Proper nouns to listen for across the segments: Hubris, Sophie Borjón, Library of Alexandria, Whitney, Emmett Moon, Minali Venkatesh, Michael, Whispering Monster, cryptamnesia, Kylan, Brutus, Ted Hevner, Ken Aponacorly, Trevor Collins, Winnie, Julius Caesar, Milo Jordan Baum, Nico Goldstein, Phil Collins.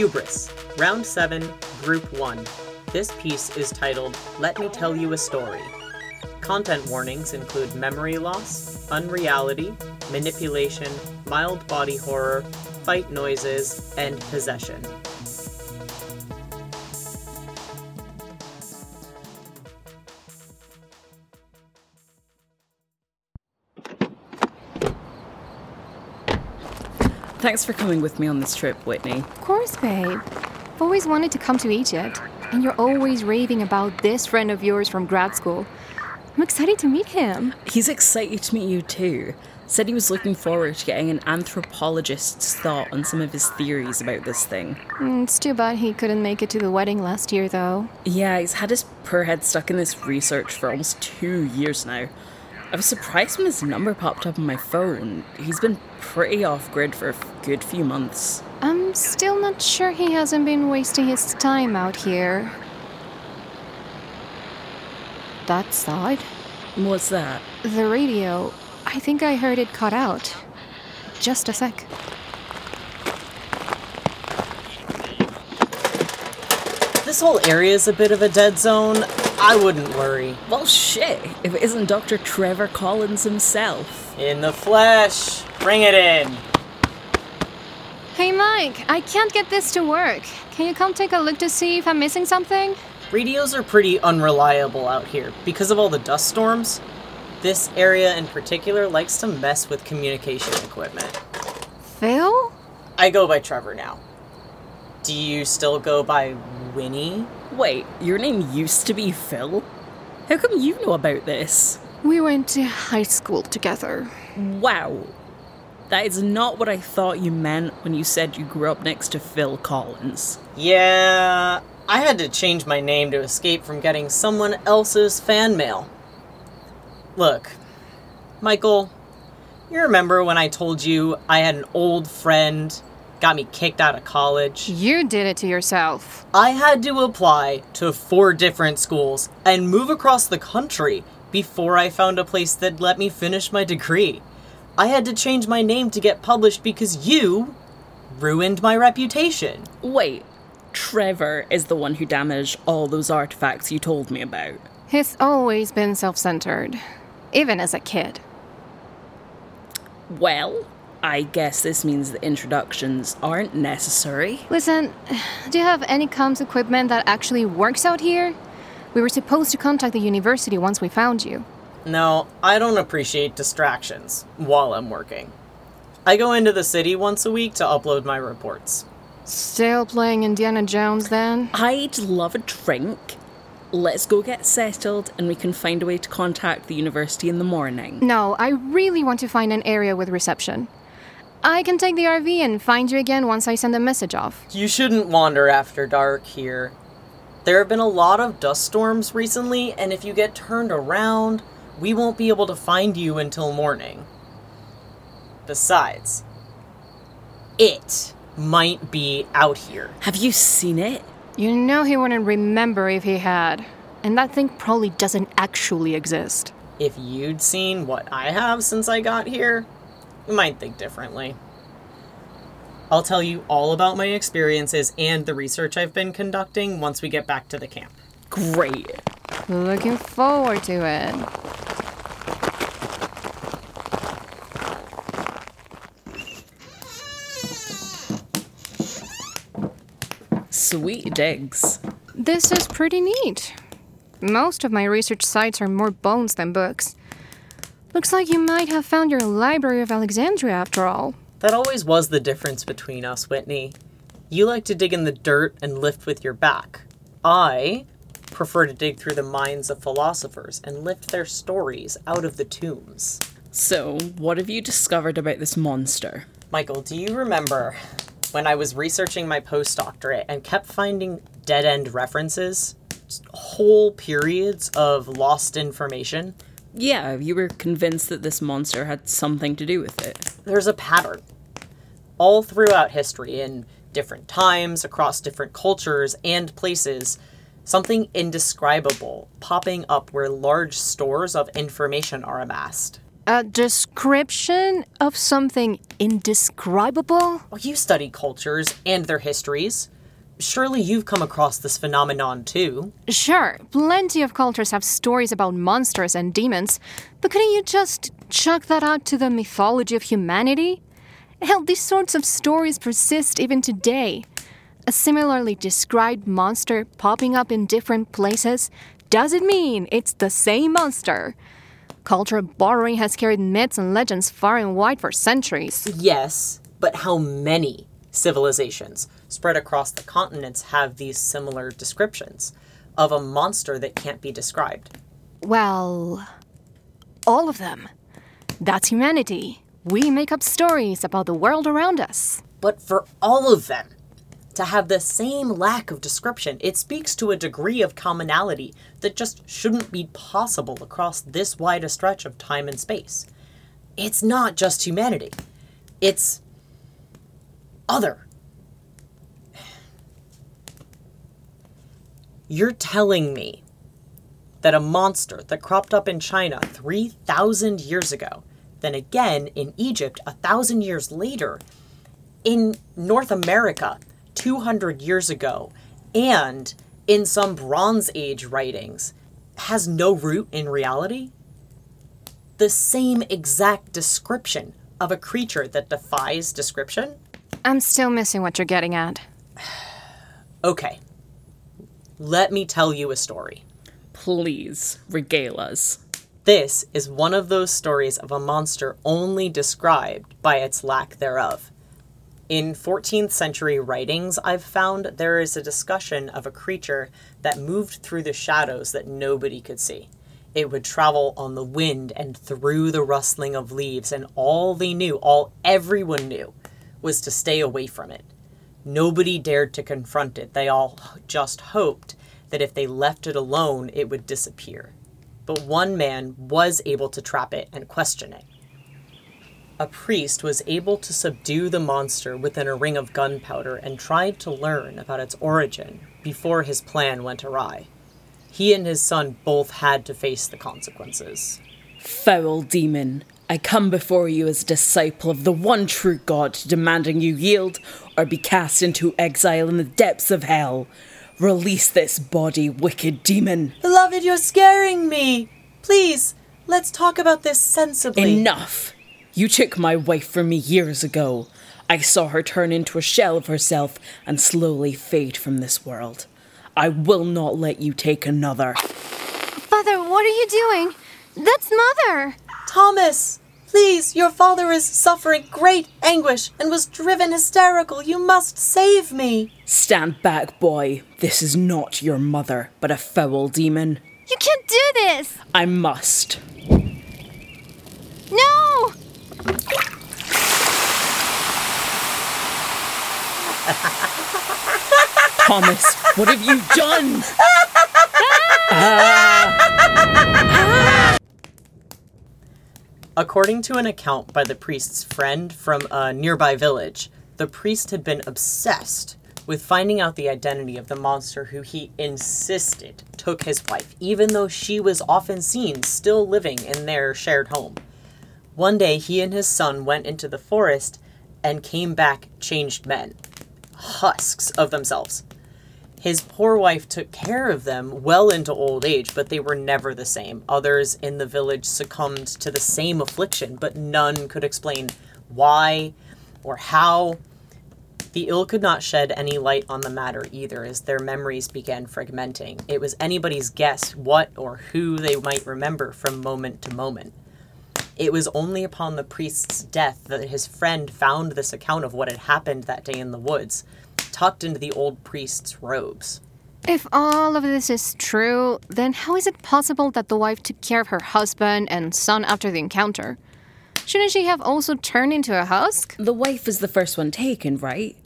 Hubris, Round 7, Group 1. This piece is titled, Let Me Tell You a Story. Content warnings include memory loss, unreality, manipulation, mild body horror, fight noises, and possession. Thanks for coming with me on this trip, Whitney. Of course, babe. I've always wanted to come to Egypt, and you're always raving about this friend of yours from grad school. I'm excited to meet him. He's excited to meet you too. Said he was looking forward to getting an anthropologist's thought on some of his theories about this thing. It's too bad he couldn't make it to the wedding last year, though. Yeah, he's had his poor head stuck in this research for almost 2 years now. I was surprised when his number popped up on my phone. He's been pretty off-grid for a good few months. I'm still not sure he hasn't been wasting his time out here. That side? What's that? The radio. I think I heard it cut out. Just a sec. This whole area is a bit of a dead zone. I wouldn't worry. Well, shit, if it isn't Dr. Trevor Collins himself. In the flesh. Bring it in. Hey, Mike, I can't get this to work. Can you come take a look to see if I'm missing something? Radios are pretty unreliable out here because of all the dust storms. This area in particular likes to mess with communication equipment. Phil? I go by Trevor now. Do you still go by Winnie? Wait, your name used to be Phil? How come you know about this? We went to high school together. Wow. That is not what I thought you meant when you said you grew up next to Phil Collins. Yeah, I had to change my name to escape from getting someone else's fan mail. Look, Michael, you remember when I told you I had an old friend? Got me kicked out of college. You did it to yourself. I had to apply to 4 different schools and move across the country before I found a place that let me finish my degree. I had to change my name to get published because you ruined my reputation. Wait, Trevor is the one who damaged all those artifacts you told me about. He's always been self-centered, even as a kid. Well, I guess this means the introductions aren't necessary. Listen, do you have any comms equipment that actually works out here? We were supposed to contact the university once we found you. No, I don't appreciate distractions while I'm working. I go into the city once a week to upload my reports. Still playing Indiana Jones then? I'd love a drink. Let's go get settled and we can find a way to contact the university in the morning. No, I really want to find an area with reception. I can take the RV and find you again once I send a message off. You shouldn't wander after dark here. There have been a lot of dust storms recently, and if you get turned around, we won't be able to find you until morning. Besides, it might be out here. Have you seen it? You know he wouldn't remember if he had. And that thing probably doesn't actually exist. If you'd seen what I have since I got here, you might think differently. I'll tell you all about my experiences and the research I've been conducting once we get back to the camp. Great. Looking forward to it. Sweet digs. This is pretty neat. Most of my research sites are more bones than books. Looks like you might have found your Library of Alexandria after all. That always was the difference between us, Whitney. You like to dig in the dirt and lift with your back. I prefer to dig through the minds of philosophers and lift their stories out of the tombs. So, what have you discovered about this monster? Michael, do you remember when I was researching my postdoctorate and kept finding dead-end references? Just whole periods of lost information? Yeah, you were convinced that this monster had something to do with it. There's a pattern. All throughout history, in different times, across different cultures and places, something indescribable popping up where large stores of information are amassed. A description of something indescribable? Well, you study cultures and their histories. Surely you've come across this phenomenon, too. Sure, plenty of cultures have stories about monsters and demons, but couldn't you just chuck that out to the mythology of humanity? Hell, these sorts of stories persist even today. A similarly described monster popping up in different places doesn't mean it's the same monster. Cultural borrowing has carried myths and legends far and wide for centuries. Yes, but how many civilizations spread across the continents have these similar descriptions of a monster that can't be described? Well, all of them. That's humanity. We make up stories about the world around us. But for all of them to have the same lack of description, it speaks to a degree of commonality that just shouldn't be possible across this wide a stretch of time and space. It's not just humanity. It's other. You're telling me that a monster that cropped up in China 3,000 years ago, then again in Egypt 1,000 years later, in North America 200 years ago, and in some Bronze Age writings, has no root in reality? The same exact description of a creature that defies description? I'm still missing what you're getting at. Okay. Let me tell you a story. Please, regale us. This is one of those stories of a monster only described by its lack thereof. In 14th century writings, I've found there is a discussion of a creature that moved through the shadows that nobody could see. It would travel on the wind and through the rustling of leaves, and all they knew, all everyone knew, was to stay away from it. Nobody dared to confront it. They all just hoped that if they left it alone, it would disappear. But one man was able to trap it and question it. A priest was able to subdue the monster within a ring of gunpowder and tried to learn about its origin before his plan went awry. He and his son both had to face the consequences. Foul demon, I come before you as a disciple of the one true God, demanding you yield or be cast into exile in the depths of hell. Release this body, wicked demon. Beloved, you're scaring me. Please, let's talk about this sensibly. Enough. You took my wife from me years ago. I saw her turn into a shell of herself and slowly fade from this world. I will not let you take another. Father, what are you doing? That's Mother! Thomas, please, your father is suffering great anguish and was driven hysterical. You must save me. Stand back, boy. This is not your mother, but a foul demon. You can't do this. I must. No! Thomas, what have you done? According to an account by the priest's friend from a nearby village, the priest had been obsessed with finding out the identity of the monster who he insisted took his wife, even though she was often seen still living in their shared home. One day, he and his son went into the forest and came back changed men, husks of themselves. His poor wife took care of them well into old age, but they were never the same. Others in the village succumbed to the same affliction, but none could explain why or how. The ill could not shed any light on the matter either, as their memories began fragmenting. It was anybody's guess what or who they might remember from moment to moment. It was only upon the priest's death that his friend found this account of what had happened that day in the woods, tucked into the old priest's robes. If all of this is true, then how is it possible that the wife took care of her husband and son after the encounter? Shouldn't she have also turned into a husk? The wife is the first one taken, right?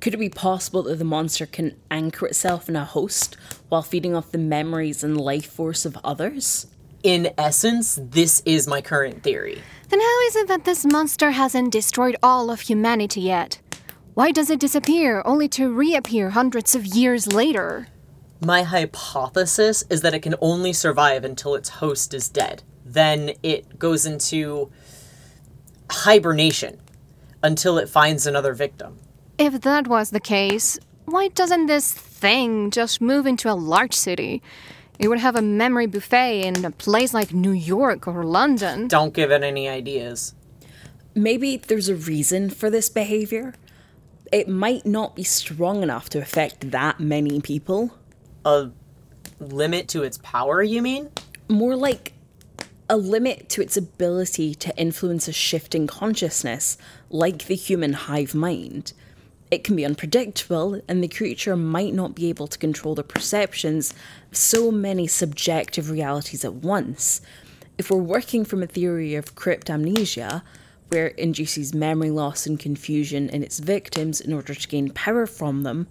Could it be possible that the monster can anchor itself in a host while feeding off the memories and life force of others? In essence, this is my current theory. Then how is it that this monster hasn't destroyed all of humanity yet? Why does it disappear, only to reappear hundreds of years later? My hypothesis is that it can only survive until its host is dead. then it goes into hibernation until it finds another victim. If that was the case, why doesn't this thing just move into a large city? It would have a memory buffet in a place like New York or London. Don't give it any ideas. Maybe there's a reason for this behavior. It might not be strong enough to affect that many people. A limit to its power, you mean? More like a limit to its ability to influence a shifting consciousness, like the human hive mind. It can be unpredictable, and the creature might not be able to control the perceptions of so many subjective realities at once. If we're working from a theory of cryptamnesia, where it induces memory loss and confusion in its victims in order to gain power from them,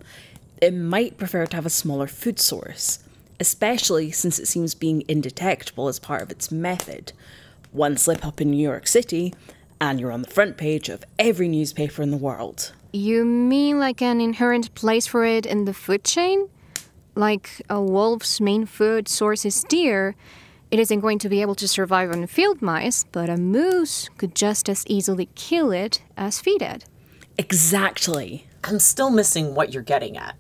it might prefer to have a smaller food source, especially since it seems being indetectable as part of its method. One slip up in New York City, and you're on the front page of every newspaper in the world. You mean like an inherent place for it in the food chain? Like a wolf's main food source is deer, it isn't going to be able to survive on field mice, but a moose could just as easily kill it as feed it. Exactly. I'm still missing what you're getting at.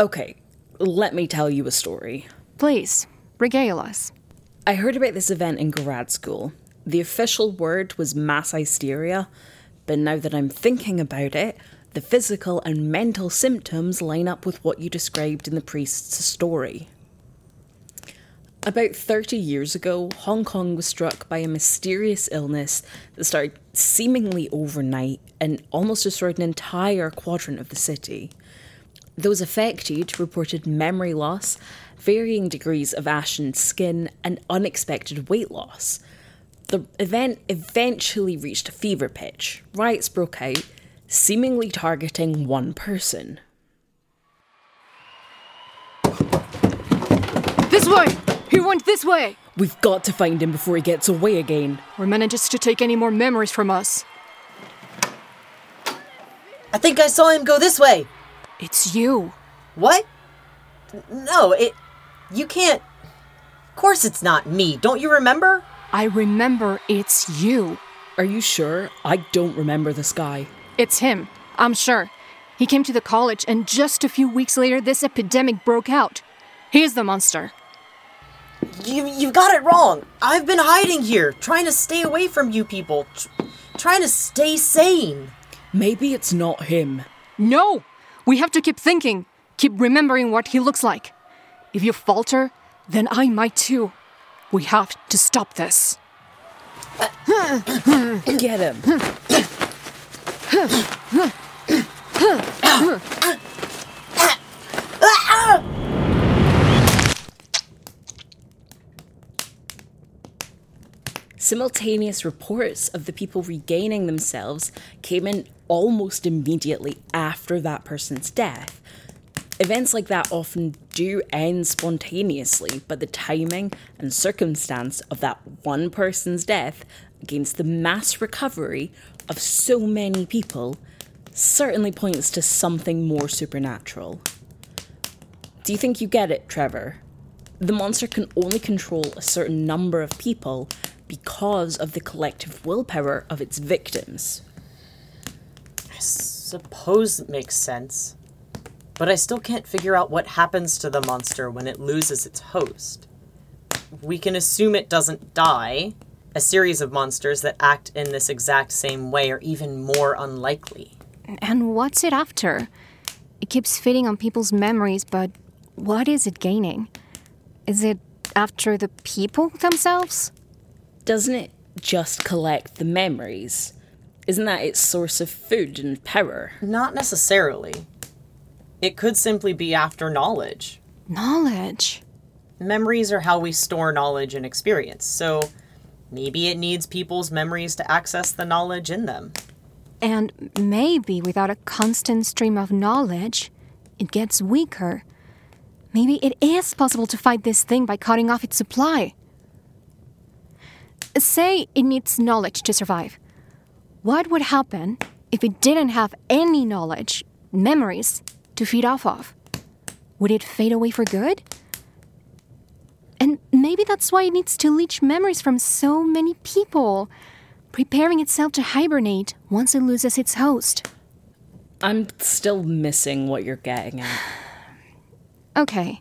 Okay, let me tell you a story. Please, regale us. I heard about this event in grad school. The official word was mass hysteria, but now that I'm thinking about it, the physical and mental symptoms line up with what you described in the priest's story. About 30 years ago, Hong Kong was struck by a mysterious illness that started seemingly overnight and almost destroyed an entire quadrant of the city. Those affected reported memory loss, varying degrees of ashen skin, and unexpected weight loss. The event eventually reached a fever pitch. Riots broke out, seemingly targeting one person. This way! He went this way! We've got to find him before he gets away again. Or manages to take any more memories from us. I think I saw him go this way! It's you. What? No, you can't... Of course it's not me. Don't you remember? I remember it's you. Are you sure? I don't remember this guy. It's him, I'm sure. He came to the college and just a few weeks later this epidemic broke out. He's the monster. You've got it wrong. I've been hiding here, trying to stay away from you people. Trying to stay sane. Maybe it's not him. No! We have to keep thinking. Keep remembering what he looks like. If you falter, then I might too. We have to stop this. Get him. Simultaneous reports of the people regaining themselves came in almost immediately after that person's death. Events like that often do end spontaneously, but the timing and circumstance of that one person's death against the mass recovery of so many people certainly points to something more supernatural. Do you think you get it, Trevor? The monster can only control a certain number of people because of the collective willpower of its victims. I suppose it makes sense. But I still can't figure out what happens to the monster when it loses its host. We can assume it doesn't die. A series of monsters that act in this exact same way are even more unlikely. And what's it after? It keeps feeding on people's memories, but what is it gaining? Is it after the people themselves? Doesn't it just collect the memories? Isn't that its source of food and power? Not necessarily. It could simply be after knowledge. Knowledge? Memories are how we store knowledge and experience, so maybe it needs people's memories to access the knowledge in them. And maybe without a constant stream of knowledge, it gets weaker. Maybe it is possible to fight this thing by cutting off its supply. Say it needs knowledge to survive. What would happen if it didn't have any knowledge, memories, to feed off of? Would it fade away for good? And Maybe that's why it needs to leech memories from so many people, preparing itself to hibernate once it loses its host. I'm still missing what you're getting at. Okay,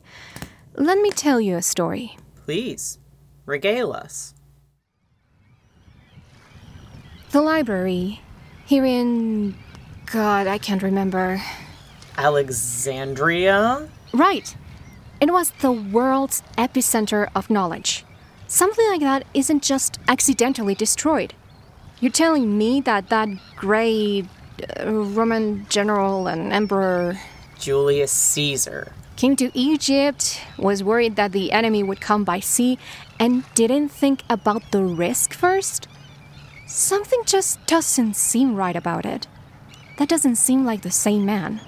let me tell you a story. Please, regale us. The library, here in... God, I can't remember. Alexandria? Right. It was the world's epicenter of knowledge. Something like that isn't just accidentally destroyed. You're telling me that great Roman general and emperor... Julius Caesar. Came to Egypt, was worried that the enemy would come by sea, and didn't think about the risk first? Something just doesn't seem right about it. That doesn't seem like the same man.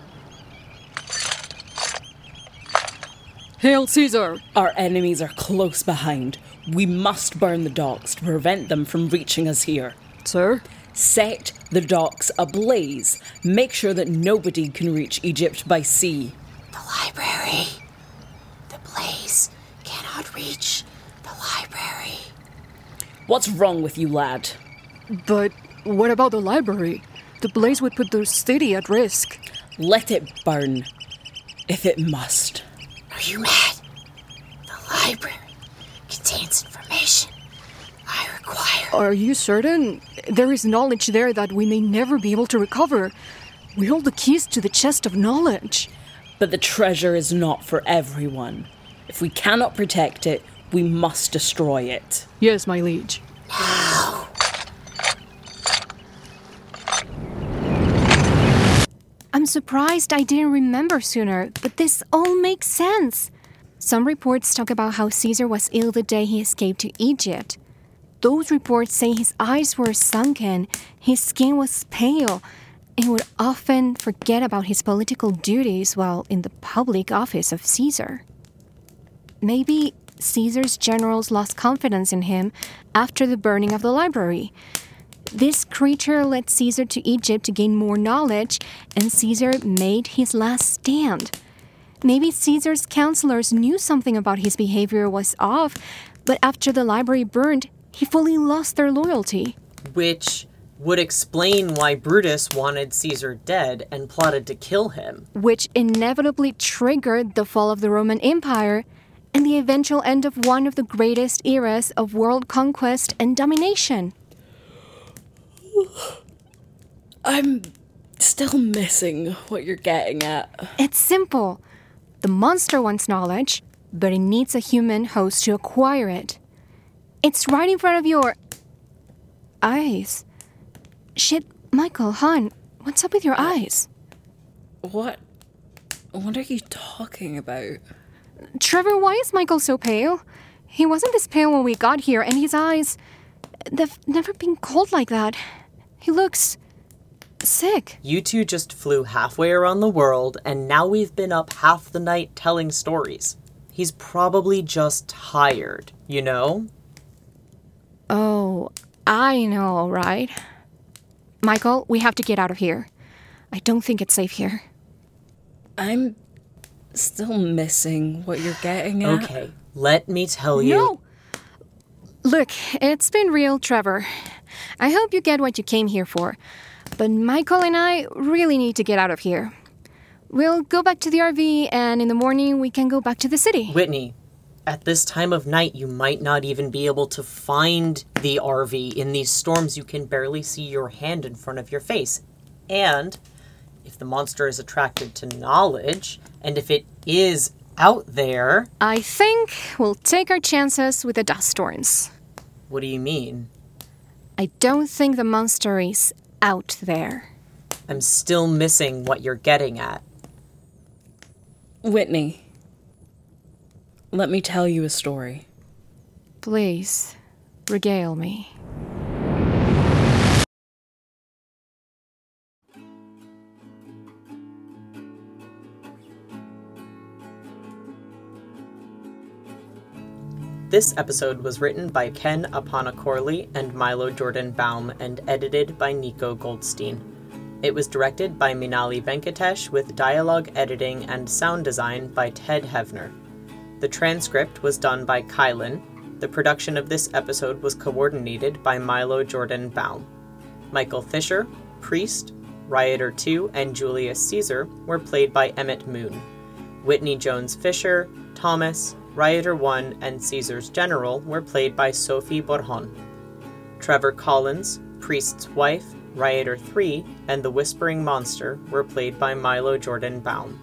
Hail Caesar! Our enemies are close behind. We must burn the docks to prevent them from reaching us here. Sir? Set the docks ablaze. Make sure that nobody can reach Egypt by sea. The library. The blaze cannot reach the library. What's wrong with you, lad? But what about the library? The blaze would put the city at risk. Let it burn, if it must. Are you mad? The library contains information I require. Are you certain? There is knowledge there that we may never be able to recover. We hold the keys to the chest of knowledge. But the treasure is not for everyone. If we cannot protect it, we must destroy it. Yes, my liege. Now. I'm surprised I didn't remember sooner, but this all makes sense. Some reports talk about how Caesar was ill the day he escaped to Egypt. Those reports say his eyes were sunken, his skin was pale, and he would often forget about his political duties while in the public office of Caesar. Maybe Caesar's generals lost confidence in him after the burning of the library. This creature led Caesar to Egypt to gain more knowledge, and Caesar made his last stand. Maybe Caesar's counselors knew something about his behavior was off, but after the library burned, he fully lost their loyalty. Which would explain why Brutus wanted Caesar dead and plotted to kill him. Which inevitably triggered the fall of the Roman Empire and the eventual end of one of the greatest eras of world conquest and domination. I'm still missing what you're getting at. It's simple. The monster wants knowledge, but it needs a human host to acquire it. It's right in front of your... eyes. Shit, Michael, hon, what's up with your eyes? What are you talking about? Trevor, why is Michael so pale? He wasn't this pale when we got here, and his eyes... they've never been cold like that. He looks... sick. You two just flew halfway around the world, and now we've been up half the night telling stories. He's probably just tired, you know? Oh, I know, right? Michael, we have to get out of here. I don't think it's safe here. I'm still missing what you're getting at. Okay, let me tell you... No! Look, it's been real, Trevor. I hope you get what you came here for. But Michael and I really need to get out of here. We'll go back to the RV, and in the morning we can go back to the city. Whitney, at this time of night you might not even be able to find the RV. In these storms you can barely see your hand in front of your face. And if the monster is attracted to knowledge, and if it is out there... I think we'll take our chances with the dust storms. What do you mean? I don't think the monster is out there. I'm still missing what you're getting at. Whitney, let me tell you a story. Please, regale me. This episode was written by Ken Aponacorly and Milo Jordan Baum and edited by Nico Goldstein. It was directed by Minali Venkatesh with dialogue editing and sound design by Ted Hevner. The transcript was done by Kylan. The production of this episode was coordinated by Milo Jordan Baum. Michael Fisher, Priest, Rioter 2, and Julius Caesar were played by Emmett Moon. Whitney Jones Fisher, Thomas, Rioter 1, and Caesar's General were played by Sophie Borjón. Trevor Collins, Priest's Wife, Rioter 3, and the Whispering Monster were played by Milo Jordan Baum.